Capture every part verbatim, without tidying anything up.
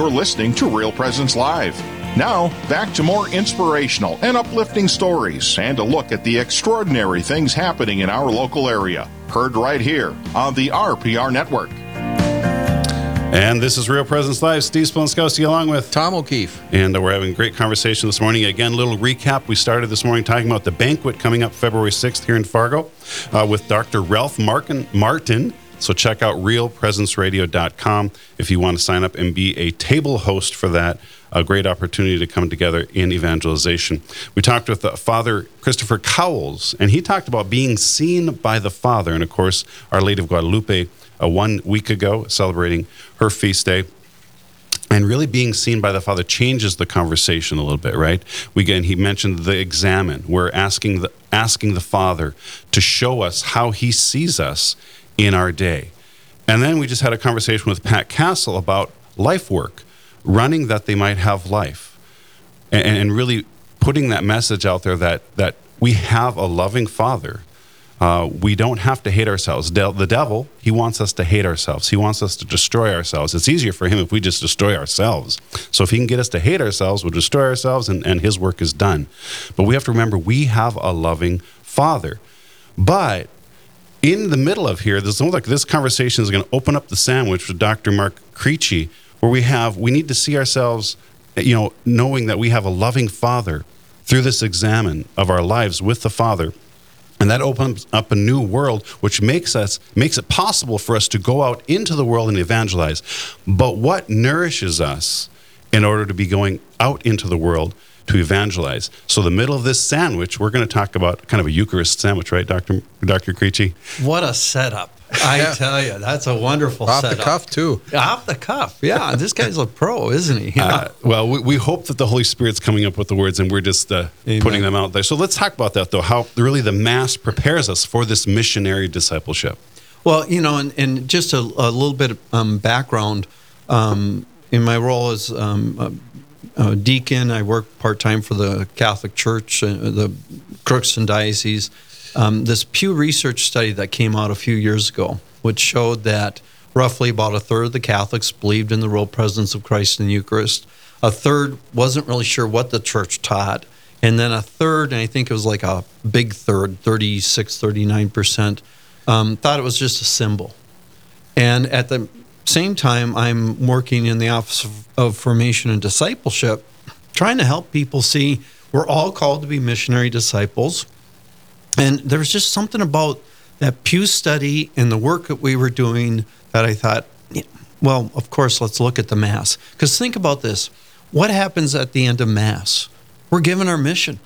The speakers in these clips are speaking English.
You're listening to Real Presence Live. Now, back to more inspirational and uplifting stories and a look at the extraordinary things happening in our local area. Heard right here on the R P R Network. And this is Real Presence Live. Steve Splonskowski along with Tom O'Keefe. And uh, we're having a great conversation this morning. Again, a little recap. We started this morning talking about the banquet coming up February sixth here in Fargo uh, with Doctor Ralph Martin. So check out real presence radio dot com if you want to sign up and be a table host for that. A great opportunity to come together in evangelization. We talked with uh, Father Christopher Cowles, and he talked about being seen by the Father. And, of course, Our Lady of Guadalupe uh, one week ago, celebrating her feast day. And really being seen by the Father changes the conversation a little bit, right? We, again, he mentioned the examine. We're asking the, asking the Father to show us how he sees us in our day. And then we just had a conversation with Pat Castle about life work. Running that they might have life, and, and really putting that message out there that, that we have a loving Father. Uh, we don't have to hate ourselves. De- the devil, he wants us to hate ourselves. He wants us to destroy ourselves. It's easier for him if we just destroy ourselves. So if he can get us to hate ourselves, we'll destroy ourselves, and, and his work is done. But we have to remember we have a loving Father. But in the middle of here, there's something like this conversation is going to open up the sandwich with Doctor Mark Krejci, where we have, we need to see ourselves, you know, knowing that we have a loving Father through this examine of our lives with the Father. And that opens up a new world, which makes us, makes it possible for us to go out into the world and evangelize. But what nourishes us in order to be going out into the world to evangelize? So the middle of this sandwich, we're going to talk about kind of a Eucharist sandwich, right, Doctor Doctor Krejci? What a setup. I yeah. tell you, that's a wonderful Off setup. Off the cuff, too. Off the cuff, yeah. This guy's a pro, isn't he? Yeah. Uh, well, we, we hope that the Holy Spirit's coming up with the words, and we're just uh, putting them out there. So let's talk about that, though, how really the Mass prepares us for this missionary discipleship. Well, you know, and, and just a, a little bit of um, background. Um, in my role as um, a, a deacon, I work part-time for the Catholic Church, uh, the Crookston Diocese. Um, this Pew Research study that came out a few years ago, which showed that roughly about a third of the Catholics believed in the real presence of Christ in the Eucharist, a third wasn't really sure what the Church taught, and then a third, and I think it was like a big third, thirty-six, thirty-nine percent, um, thought it was just a symbol. And at the same time, I'm working in the Office of Formation and Discipleship, trying to help people see we're all called to be missionary disciples. And there was just something about that Pew study and the work that we were doing that I thought, yeah, well, of course, let's look at the Mass. Because think about this. What happens at the end of Mass? We're given our mission.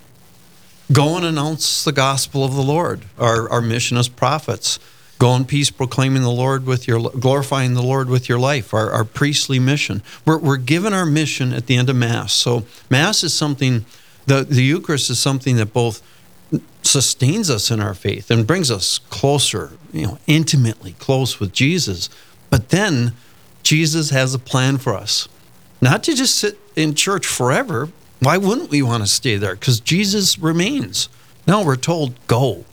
Go and announce the gospel of the Lord. Our, our mission as prophets. Go in peace, proclaiming the Lord with your, glorifying the Lord with your life, our, our priestly mission. We're, we're given our mission at the end of Mass. So Mass is something, the, the Eucharist is something that both sustains us in our faith and brings us closer, you know, intimately close with Jesus. But then Jesus has a plan for us. Not to just sit in church forever. Why wouldn't we want to stay there? Because Jesus remains. No, we're told go.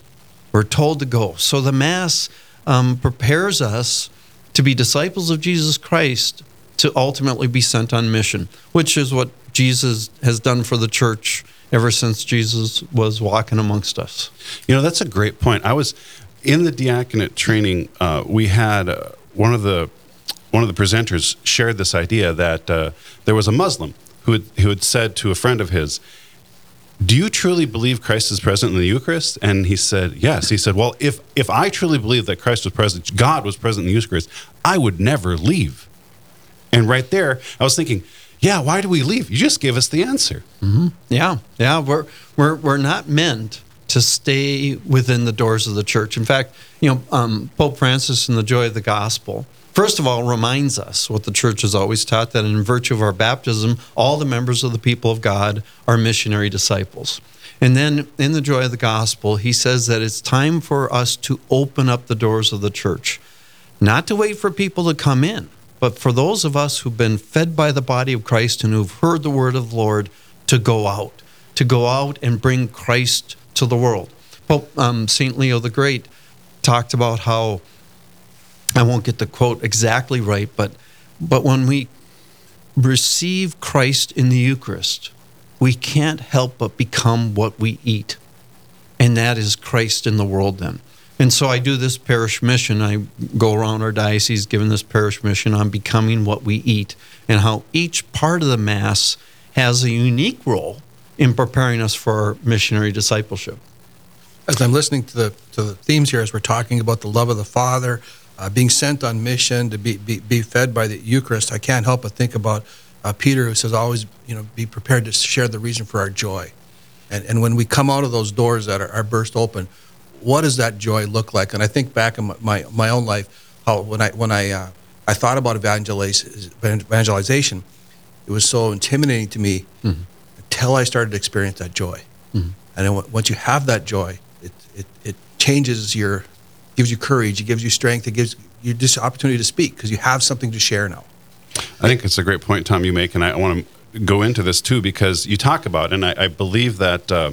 We're told to go. So the Mass um, prepares us to be disciples of Jesus Christ to ultimately be sent on mission, which is what Jesus has done for the church ever since Jesus was walking amongst us. You know, that's a great point. I was in the diaconate training. Uh, we had uh, one of the one of the presenters shared this idea that uh, there was a Muslim who had, who had said to a friend of his, "Do you truly believe Christ is present in the Eucharist?" And he said, "Yes." He said, "Well, if if I truly believed that Christ was present, God was present in the Eucharist, I would never leave." And right there, I was thinking, yeah, why do we leave? You just give us the answer. Mm-hmm. Yeah, yeah, we're we're we're not meant to stay within the doors of the church. In fact, you know, um, Pope Francis in the Joy of the Gospel, first of all, reminds us what the church has always taught, that in virtue of our baptism, all the members of the people of God are missionary disciples. And then in the Joy of the Gospel, he says that it's time for us to open up the doors of the church, not to wait for people to come in, but for those of us who've been fed by the body of Christ and who've heard the word of the Lord, to go out, to go out and bring Christ to the world. Pope um, Saint Leo the Great talked about how, I won't get the quote exactly right, but but when we receive Christ in the Eucharist, we can't help but become what we eat. And that is Christ in the world then. And so I do this parish mission. I go around our diocese giving this parish mission on becoming what we eat and how each part of the Mass has a unique role in preparing us for our missionary discipleship. As I'm listening to the to the themes here, as we're talking about the love of the Father, uh, being sent on mission to be, be be fed by the Eucharist, I can't help but think about uh, Peter, who says, always, you know, be prepared to share the reason for our joy. And and when we come out of those doors that are, are burst open, what does that joy look like? And I think back in my, my, my own life, how when I when I uh, I thought about evangelization, it was so intimidating to me mm-hmm. until I started to experience that joy. Mm-hmm. And then once you have that joy, it, it it changes your, gives you courage, it gives you strength, it gives you just opportunity to speak because you have something to share now. I think it's a great point, Tom, you make, and I want to go into this too because you talk about, and I, I believe that. Uh,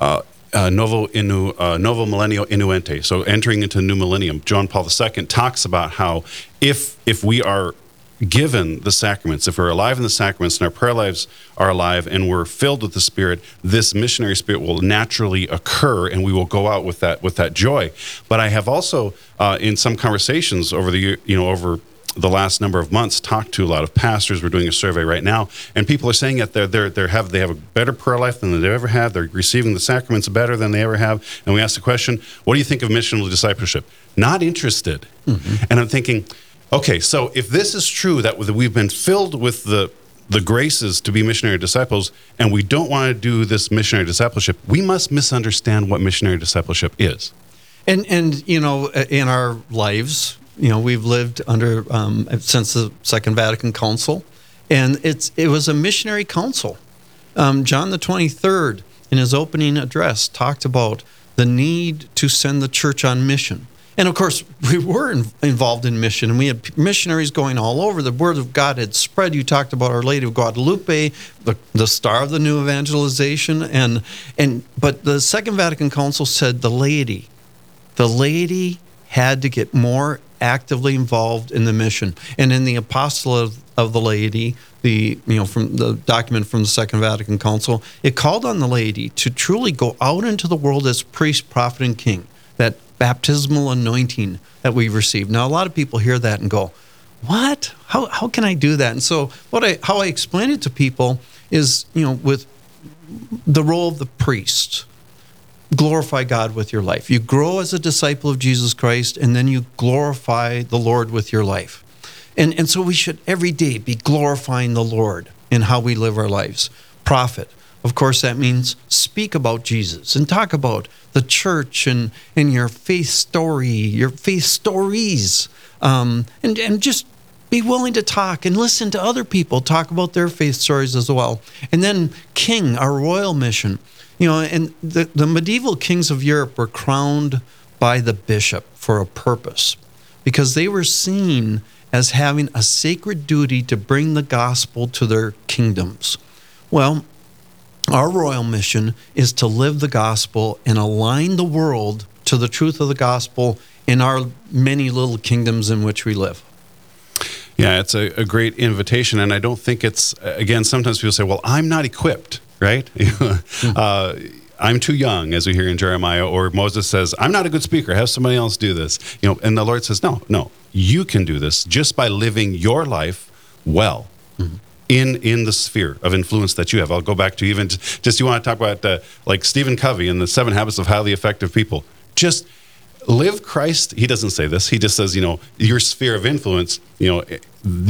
uh, Uh, Novo Inu, uh, Novo Millennio Inuente, so entering into the new millennium. John Paul the Second talks about how if if we are given the sacraments, if we're alive in the sacraments and our prayer lives are alive and we're filled with the Spirit, this missionary spirit will naturally occur and we will go out with that with that joy. But I have also, uh, in some conversations over the you know over. the last number of months, talked to a lot of pastors. We're doing a survey right now, and people are saying that they're they're they have they have a better prayer life than they ever have. They're receiving the sacraments better than they ever have. And we asked the question, "What do you think of missional discipleship?" Not interested. Mm-hmm. And I'm thinking, okay, so if this is true that we've been filled with the the graces to be missionary disciples, and we don't want to do this missionary discipleship, we must misunderstand what missionary discipleship is. And and you know, in our lives. You know, we've lived under, um, since the Second Vatican Council, and it's it was a missionary council. Um, John the twenty-third, in his opening address, talked about the need to send the church on mission. And, of course, we were in, involved in mission, and we had missionaries going all over. The Word of God had spread. You talked about Our Lady of Guadalupe, the, the star of the new evangelization. and and But the Second Vatican Council said the laity, the laity had to get more actively involved in the mission, and in the apostolate of, of the laity, the you know from the document from the Second Vatican Council, it called on the laity to truly go out into the world as priest, prophet, and king. That baptismal anointing that we receive. Now, a lot of people hear that and go, "What? How how can I do that?" And so, what I how I explain it to people is, you know, with the role of the priest. Glorify God with your life. You grow as a disciple of Jesus Christ, and then you glorify the Lord with your life. And and so we should every day be glorifying the Lord in how we live our lives. Prophet, of course, that means speak about Jesus and talk about the church and, and your faith story, your faith stories, um, and, and just be willing to talk and listen to other people talk about their faith stories as well. And then King, our royal mission. You know, and the, the medieval kings of Europe were crowned by the bishop for a purpose because they were seen as having a sacred duty to bring the gospel to their kingdoms. Well, our royal mission is to live the gospel and align the world to the truth of the gospel in our many little kingdoms in which we live. Yeah, it's a, a great invitation, and I don't think it's, again, sometimes people say, well, I'm not equipped. Right? uh, I'm too young, as we hear in Jeremiah, or Moses says, I'm not a good speaker. Have somebody else do this. You know, and the Lord says, no, no, you can do this just by living your life well mm-hmm. in in the sphere of influence that you have. I'll go back to even just you want to talk about uh, like Stephen Covey and the Seven Habits of Highly Effective People. Just live Christ. He doesn't say this. He just says, you know, your sphere of influence, you know,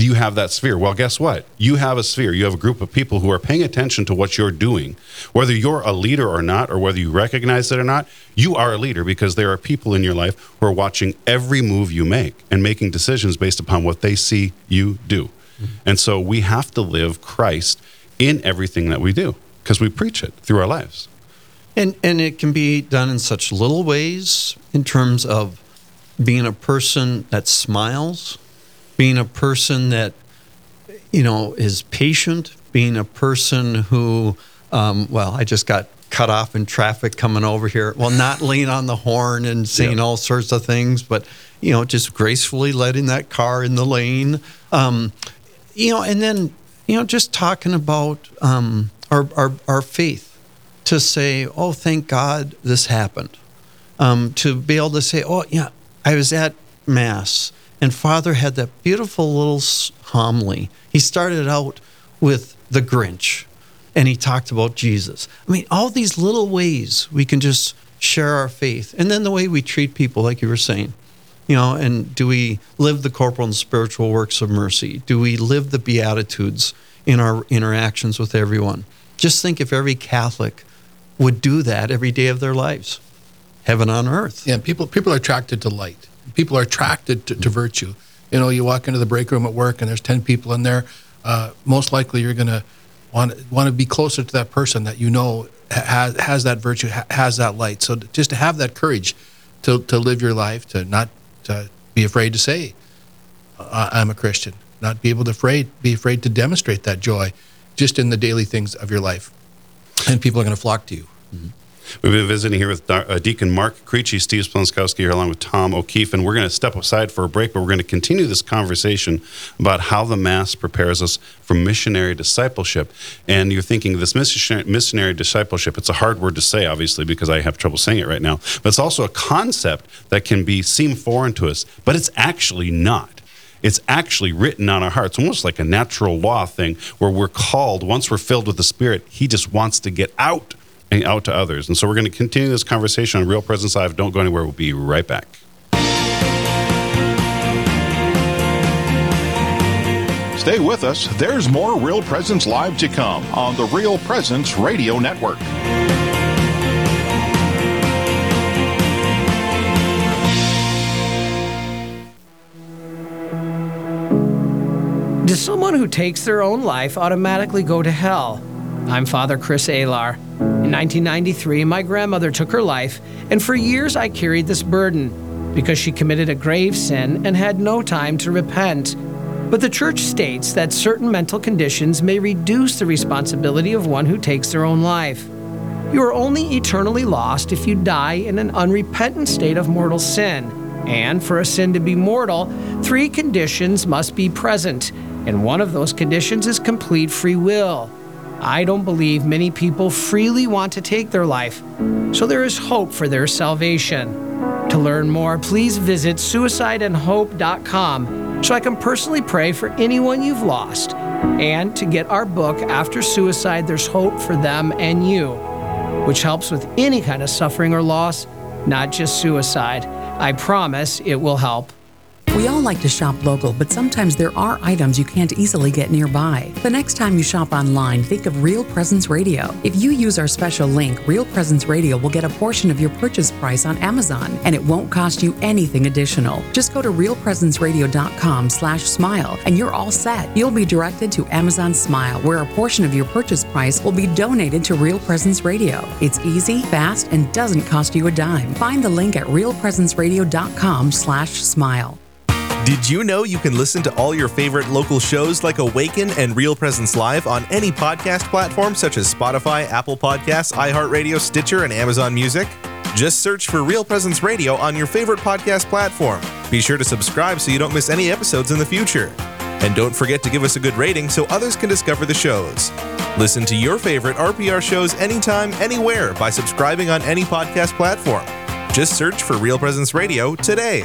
you have that sphere. Well, guess what? You have a sphere. You have a group of people who are paying attention to what you're doing. Whether you're a leader or not, or whether you recognize it or not, you are a leader because there are people in your life who are watching every move you make and making decisions based upon what they see you do. Mm-hmm. And so we have to live Christ in everything that we do because we preach it through our lives. And and it can be done in such little ways in terms of being a person that smiles, being a person that, you know, is patient, being a person who, um, well, I just got cut off in traffic coming over here. Well, not leaning on the horn and saying yeah. all sorts of things, but, you know, just gracefully letting that car in the lane. Um, you know, and then you know, just talking about um, our, our our faith, to say, oh, thank God this happened. Um, to be able to say, oh, yeah, I was at Mass, and Father had that beautiful little homily. He started out with the Grinch, and he talked about Jesus. I mean, all these little ways we can just share our faith. And then the way we treat people, like you were saying, you know, and do we live the corporal and spiritual works of mercy? Do we live the Beatitudes in our interactions with everyone? Just think if every Catholic would do that every day of their lives. Heaven on earth. Yeah, people people are attracted to light. People are attracted to, to virtue. You know, you walk into the break room at work and there's ten people in there. Uh, most likely you're going to want want to be closer to that person that you know has, has that virtue, has that light. So just to have that courage to, to live your life, to not to be afraid to say, I'm a Christian. Not be able to afraid, be afraid to demonstrate that joy just in the daily things of your life. And people are going to flock to you. Mm-hmm. We've been visiting here with Deacon Mark Krejci, Steve Splonskowski here along with Tom O'Keefe, and we're going to step aside for a break, but we're going to continue this conversation about how the Mass prepares us for missionary discipleship. And you're thinking, this missionary discipleship, it's a hard word to say, obviously, because I have trouble saying it right now, but it's also a concept that can be seem foreign to us, but it's actually not. It's actually written on our hearts, almost like a natural law thing, where we're called, once we're filled with the Spirit, He just wants to get out and out to others. And so we're going to continue this conversation on Real Presence Live. Don't go anywhere. We'll be right back. Stay with us. There's more Real Presence Live to come on the Real Presence Radio Network. Does someone who takes their own life automatically go to hell? I'm Father Chris Alar. In nineteen ninety-three, my grandmother took her life, and for years I carried this burden because she committed a grave sin and had no time to repent. But the Church states that certain mental conditions may reduce the responsibility of one who takes their own life. You are only eternally lost if you die in an unrepentant state of mortal sin, and for a sin to be mortal, three conditions must be present, and one of those conditions is complete free will. I don't believe many people freely want to take their life, so there is hope for their salvation. To learn more, please visit suicide and hope dot com so I can personally pray for anyone you've lost, and to get our book, After Suicide, There's Hope for Them and You, which helps with any kind of suffering or loss, not just suicide. I promise it will help. We all like to shop local, but sometimes there are items you can't easily get nearby. The next time you shop online, think of Real Presence Radio. If you use our special link, Real Presence Radio will get a portion of your purchase price on Amazon, and it won't cost you anything additional. Just go to real presence radio dot com slash smile, and you're all set. You'll be directed to Amazon Smile, where a portion of your purchase price will be donated to Real Presence Radio. It's easy, fast, and doesn't cost you a dime. Find the link at real presence radio dot com slash smile. Did you know you can listen to all your favorite local shows like Awaken and Real Presence Live on any podcast platform such as Spotify, Apple Podcasts, iHeartRadio, Stitcher, and Amazon Music? Just search for Real Presence Radio on your favorite podcast platform. Be sure to subscribe so you don't miss any episodes in the future. And don't forget to give us a good rating so others can discover the shows. Listen to your favorite R P R shows anytime, anywhere by subscribing on any podcast platform. Just search for Real Presence Radio today.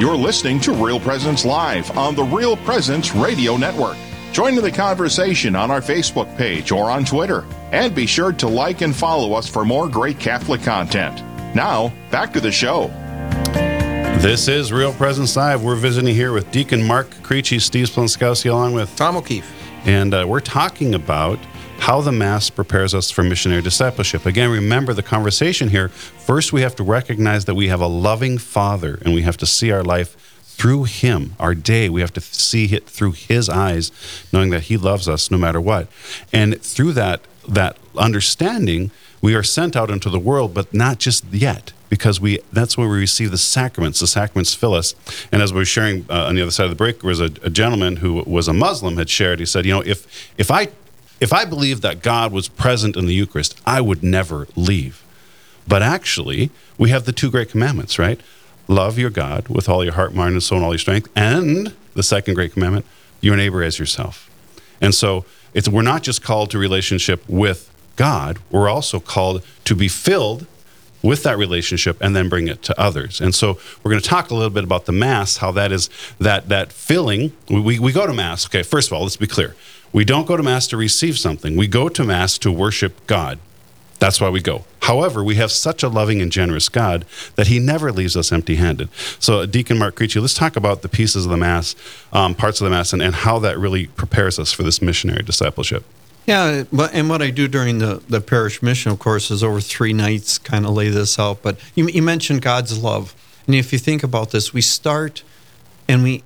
You're listening to Real Presence Live on the Real Presence Radio Network. Join the conversation on our Facebook page or on Twitter. And be sure to like and follow us for more great Catholic content. Now, back to the show. This is Real Presence Live. We're visiting here with Deacon Mark Krejci, Steve Splonskowski, along with Tom O'Keefe. And uh, we're talking about how the Mass prepares us for missionary discipleship. Again, remember the conversation here. First, we have to recognize that we have a loving Father, and we have to see our life through Him, our day. We have to see it through His eyes, knowing that He loves us no matter what. And through that, that understanding, we are sent out into the world, but not just yet, because we that's when we receive the sacraments. The sacraments fill us. And as we were sharing uh, on the other side of the break, there was a, a gentleman who was a Muslim had shared, he said, you know, if if I... If I believed that God was present in the Eucharist, I would never leave. But actually, we have the two great commandments, right? love your God with all your heart, mind, and soul, and all your strength. And the second great commandment, your neighbor as yourself. And so it's, we're not just called to relationship with God, we're also called to be filled with that relationship and then bring it to others. And so we're going to talk a little bit about the Mass, how that is, that that filling. We, we, we go to Mass, okay, first of all, let's be clear. We don't go to Mass to receive something. We go to Mass to worship God. That's why we go. However, we have such a loving and generous God that he never leaves us empty-handed. So Deacon Mark Krejci, let's talk about the pieces of the Mass, um, parts of the Mass, and, and how that really prepares us for this missionary discipleship. Yeah, and what I do during the, the parish mission, of course, is over three nights kind of lay this out. But you, you mentioned God's love. And if you think about this, we start and we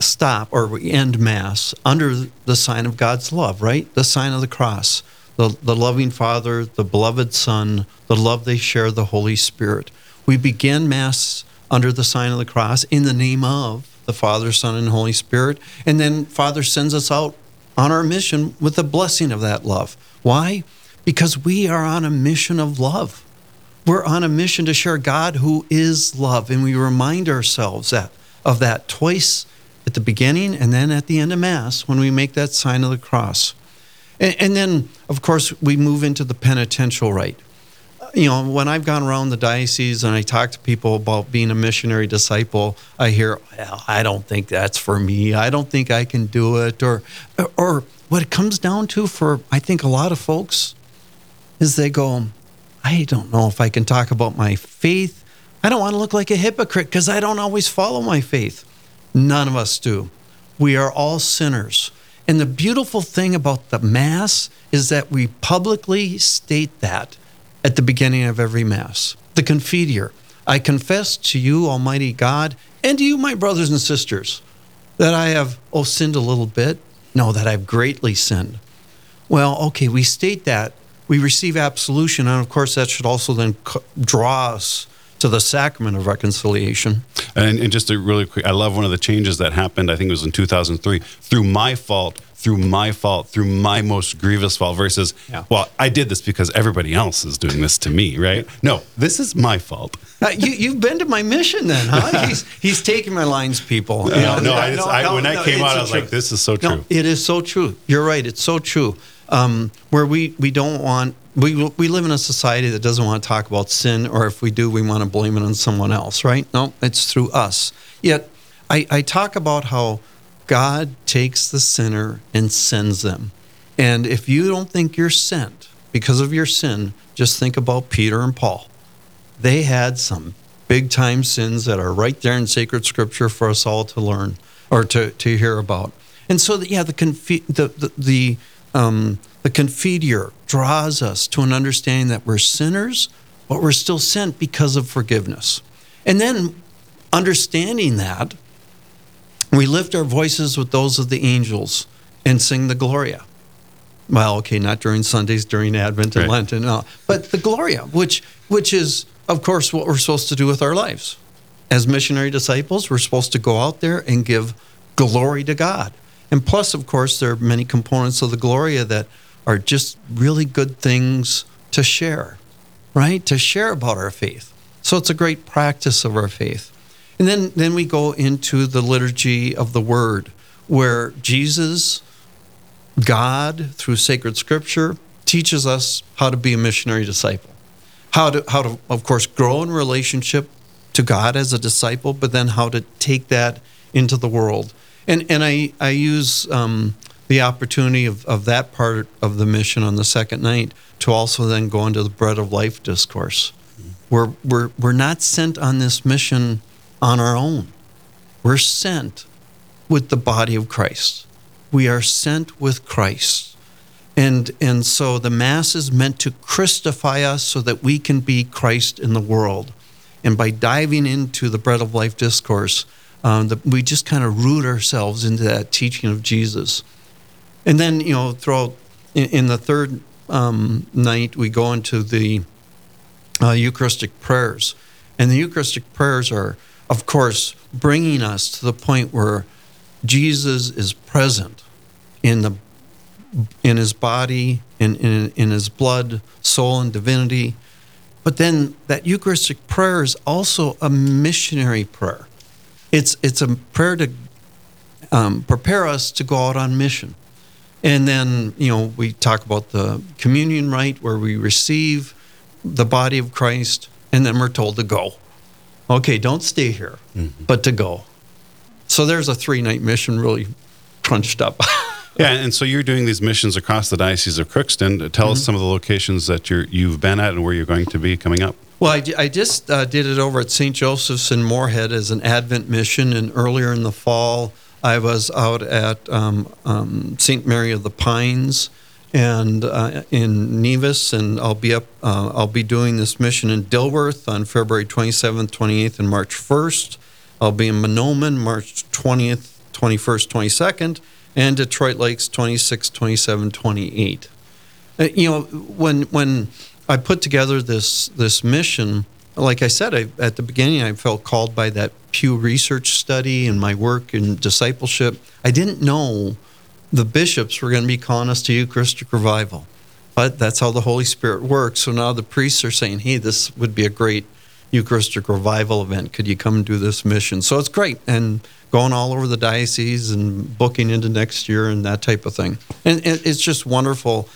stop or we end Mass under the sign of God's love, right? The sign of the cross, the, the loving Father, the beloved Son, the love they share, the Holy Spirit. We begin Mass under the sign of the cross in the name of the Father, Son, and Holy Spirit. And then Father sends us out on our mission with the blessing of that love. Why? Because we are on a mission of love. We're on a mission to share God who is love, and we remind ourselves that, of that twice at the beginning and then at the end of Mass when we make that sign of the cross. And, and then, of course, we move into the penitential rite. You know, when I've gone around the diocese and I talk to people about being a missionary disciple, I hear, well, I don't think that's for me. I don't think I can do it. Or or what it comes down to for, I think, a lot of folks is they go, I don't know if I can talk about my faith. I don't want to look like a hypocrite because I don't always follow my faith. None of us do. We are all sinners. And the beautiful thing about the Mass is that we publicly state that at the beginning of every Mass. The Confiteor, I confess to you, Almighty God, and to you, my brothers and sisters, that I have, oh, sinned a little bit. No, that I've greatly sinned. Well, okay, we state that. We receive absolution, and of course that should also then draw us to the Sacrament of Reconciliation. And, and just a really quick, I love one of the changes that happened, I think it was in two thousand three, through my fault, through my fault, through my most grievous fault, versus, yeah. well, I did this because everybody else is doing this to me, right? No, this is my fault. Uh, you, you've been to my mission then, huh? he's, he's taking my lines, people. No, you know? no, I just, no, I, no, when no, I came out, I was truth. like, this is so true. No, it is so true. You're right, it's so true. Um, where we, we don't want, we we live in a society that doesn't want to talk about sin, or if we do, we want to blame it on someone else, right? No, it's through us. Yet, I, I talk about how God takes the sinner and sends them. And if you don't think you're sent because of your sin, just think about Peter and Paul. They had some big-time sins that are right there in sacred Scripture for us all to learn or to, to hear about. And so, yeah, the confi- the the... the Um, the Confiteor draws us to an understanding that we're sinners, but we're still sent because of forgiveness. And then, understanding that, we lift our voices with those of the angels and sing the Gloria. Well, okay, not during Sundays, during Advent and right. Lent and all, but the Gloria, which which is, of course, what we're supposed to do with our lives. As missionary disciples, we're supposed to go out there and give glory to God. And plus, of course, there are many components of the Gloria that are just really good things to share, right? To share about our faith. So it's a great practice of our faith. And then, then we go into the liturgy of the Word, where Jesus, God, through sacred Scripture, teaches us how to be a missionary disciple, how to, how to, of course, grow in relationship to God as a disciple, but then how to take that into the world. And and I, I use um, the opportunity of, of that part of the mission on the second night to also then go into the Bread of Life discourse. Mm-hmm. We're, we're, we're not sent on this mission on our own. We're sent with the body of Christ. We are sent with Christ. And, and so the Mass is meant to Christify us so that we can be Christ in the world. And by diving into the Bread of Life discourse, Um, the, we just kind of root ourselves into that teaching of Jesus. And then, you know, throughout, in, in the third um, night, we go into the uh, Eucharistic prayers. And the Eucharistic prayers are, of course, bringing us to the point where Jesus is present in the in his body, in, in, in his blood, soul, and divinity. But then that Eucharistic prayer is also a missionary prayer. It's it's a prayer to um, prepare us to go out on mission. And then, you know, we talk about the communion rite where we receive the body of Christ, and then we're told to go. Okay, don't stay here, mm-hmm. but to go. So there's a three-night mission really crunched up. Yeah, and so you're doing these missions across the Diocese of Crookston. Tell mm-hmm. us some of the locations that you're, you've been at and where you're going to be coming up. Well, I, I just uh, did it over at Saint Joseph's in Moorhead as an Advent mission, and earlier in the fall, I was out at um, um, Saint Mary of the Pines and uh, in Nevis, and I'll be up. Uh, I'll be doing this mission in Dilworth on February twenty-seventh, twenty-eighth, and March first. I'll be in Manomen March twentieth, twenty-first, twenty-second, and Detroit Lakes twenty-sixth, twenty-seventh, twenty-eighth. Uh, you know, when when I put together this this mission, like I said, I, at the beginning, I felt called by that Pew Research study and my work in discipleship. I didn't know the bishops were going to be calling us to Eucharistic revival, but that's how the Holy Spirit works. So now the priests are saying, hey, this would be a great Eucharistic revival event. Could you come and do this mission? So it's great. And going all over the diocese and booking into next year and that type of thing. And it's just wonderful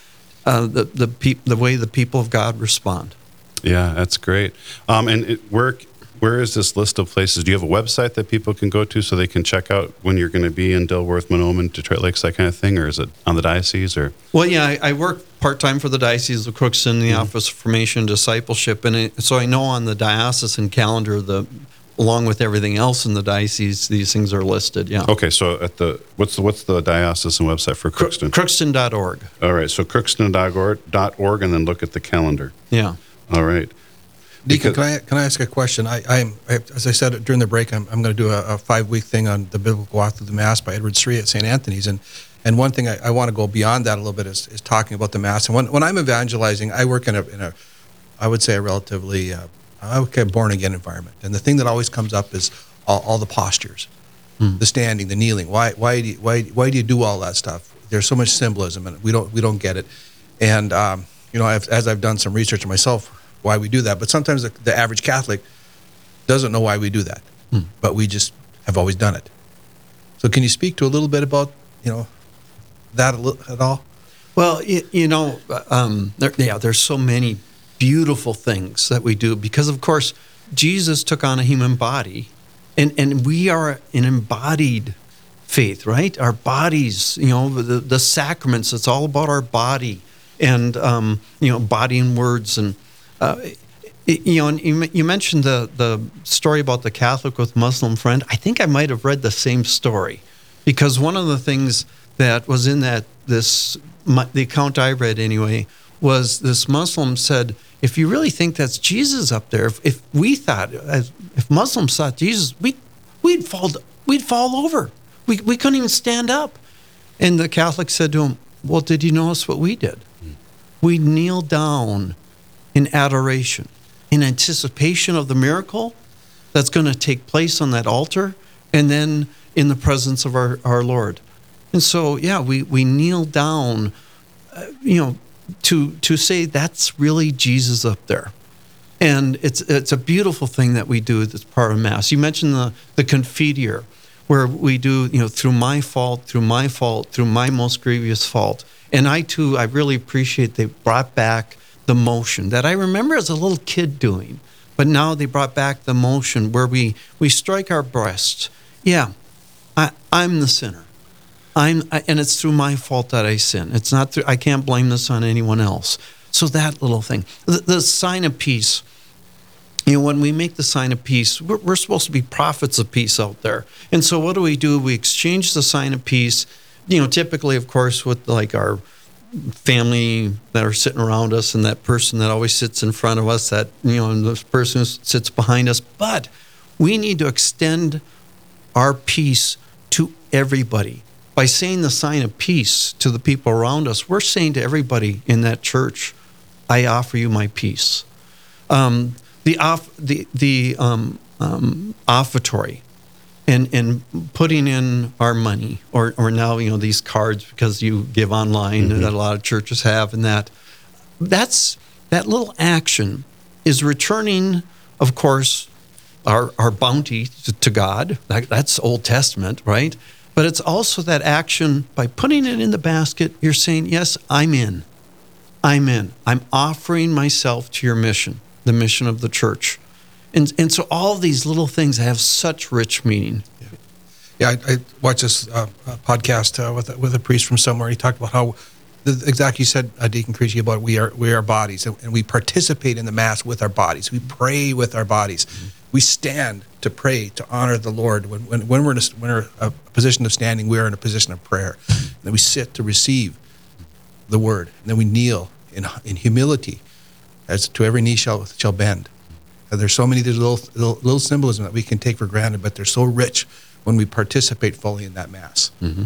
uh, the, the, pe- the way the people of God respond. Yeah, that's great. Um, and it, where where is this list of places? Do you have a website that people can go to so they can check out when you're going to be in Dilworth, Manomen, Detroit Lakes, that kind of thing? Or is it on the diocese? Or Well, yeah, I, I work part-time for the Diocese of Crookston, the mm-hmm. Office of Formation and Discipleship. And it, so I know on the diocesan calendar, the along with everything else in the diocese, these things are listed, yeah. Okay, so at the what's the, what's the diocesan website for Crookston? Crookston dot org. All right, so Crookston dot org, and then look at the calendar. Yeah. All right. Deacon, can I, can I ask a question? I, I'm, I, as I said during the break, I'm, I'm going to do a, a five-week thing on the biblical author of the Mass by Edward Sri at Saint Anthony's. And, and one thing I, I want to go beyond that a little bit is, is talking about the Mass. And when, when I'm evangelizing, I work in a, in a I would say, a relatively uh, okay, born-again environment. And the thing that always comes up is all, all the postures, hmm. the standing, the kneeling. Why, why, do you, why, why do you do all that stuff? There's so much symbolism, and we don't, we don't get it. And um, you know, I've, as I've done some research myself, why we do that. But sometimes the, the average Catholic doesn't know why we do that, hmm. but we just have always done it. So can you speak to a little bit about, you know, that at all? Well, you, you know, um, there, yeah, there's so many beautiful things that we do because, of course, Jesus took on a human body, and, and we are an embodied faith, right? Our bodies, you know, the, the sacraments, it's all about our body. And, um, you know, body and words. And, uh, it, you know, and you, you mentioned the, the story about the Catholic with Muslim friend. I think I might have read the same story, because one of the things that was in that, this, my, the account I read anyway, was this Muslim said, if you really think that's Jesus up there, if, if we thought, if Muslims thought Jesus, we, we'd fall, we'd fall over. We, we couldn't even stand up. And the Catholic said to him, well, did you notice what we did? We kneel down in adoration, in anticipation of the miracle that's going to take place on that altar, and then in the presence of our, our Lord. And so, yeah, we, we kneel down, uh, you know, to to say that's really Jesus up there. And it's it's a beautiful thing that we do that's part of Mass. You mentioned the, the Confiteor, where we do, you know, through my fault, through my fault, through my most grievous fault. And I, too, I really appreciate they brought back the motion that I remember as a little kid doing. But now they brought back the motion where we, we strike our breasts. Yeah, I, I'm the sinner. I'm, I, and it's through my fault that I sin. It's not through, I can't blame this on anyone else. So that little thing. The, the sign of peace. You know, when we make the sign of peace, we're, we're supposed to be prophets of peace out there. And so what do we do? We exchange the sign of peace. You know, typically, of course, with like our family that are sitting around us and that person that always sits in front of us, that, you know, and this person who sits behind us. But we need to extend our peace to everybody. By saying the sign of peace to the people around us, we're saying to everybody in that church, I offer you my peace. Um, the off, the, the um, um, offertory. And, and putting in our money, or, or now, you know, these cards, because you give online, mm-hmm. that a lot of churches have, and that that's that little action is returning, of course, our our bounty to, to God. That, that's Old Testament, right? But it's also that action by putting it in the basket, you're saying, yes, I'm in. I'm in. I'm offering myself to your mission, the mission of the church. And and so all these little things have such rich meaning. Yeah, yeah I, I watched this uh, podcast uh, with, a, with a priest from somewhere. He talked about how, exactly you said, uh, Deacon Krejci, about we are we are bodies, and, and we participate in the Mass with our bodies. We pray with our bodies. Mm-hmm. We stand to pray, to honor the Lord. When when, when we're in a, when we're a position of standing, we are in a position of prayer. And then we sit to receive the Word. And then we kneel in in humility, as to every knee shall shall bend. And there's so many there's little, little little symbolism that we can take for granted, but they're so rich when we participate fully in that Mass. Mm-hmm.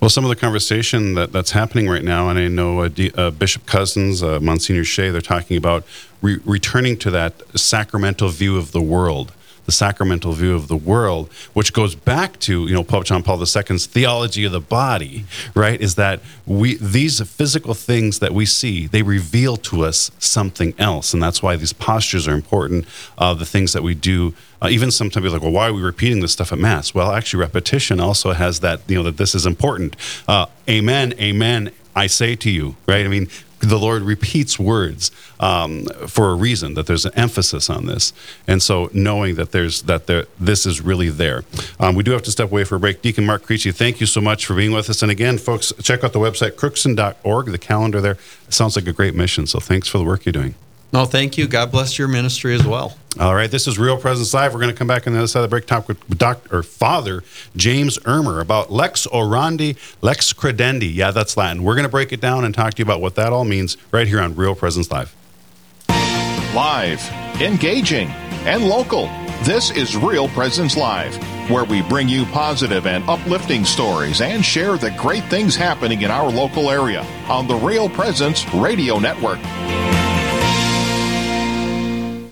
Well, some of the conversation that, that's happening right now, and I know uh, D, uh, Bishop Cousins, uh, Monsignor Shea, they're talking about re- returning to that sacramental view of the world, the sacramental view of the world, which goes back to, you know, Pope John Paul the Second's theology of the body, right? Is that we these physical things that we see, they reveal to us something else, and that's why these postures are important, uh, the things that we do. Uh, even sometimes you're like, well, why are we repeating this stuff at Mass? Well, actually, repetition also has that, you know, that this is important. Uh, amen, amen, I say to you, right? I mean, the Lord repeats words um, for a reason, that there's an emphasis on this. And so knowing that there's that there, this is really there. Um, we do have to step away for a break. Deacon Mark Krejci, thank you so much for being with us. And again, folks, check out the website, Crookston dot org, the calendar there. It sounds like a great mission, so thanks for the work you're doing. No, thank you. God bless your ministry as well. All right, this is Real Presence Live. We're going to come back on the other side of the break, talk with Doctor or Father James Ermer about lex orandi, lex credendi. Yeah, that's Latin. We're going to break it down and talk to you about what that all means right here on Real Presence Live. Live, engaging, and local. This is Real Presence Live, where we bring you positive and uplifting stories and share the great things happening in our local area on the Real Presence Radio Network.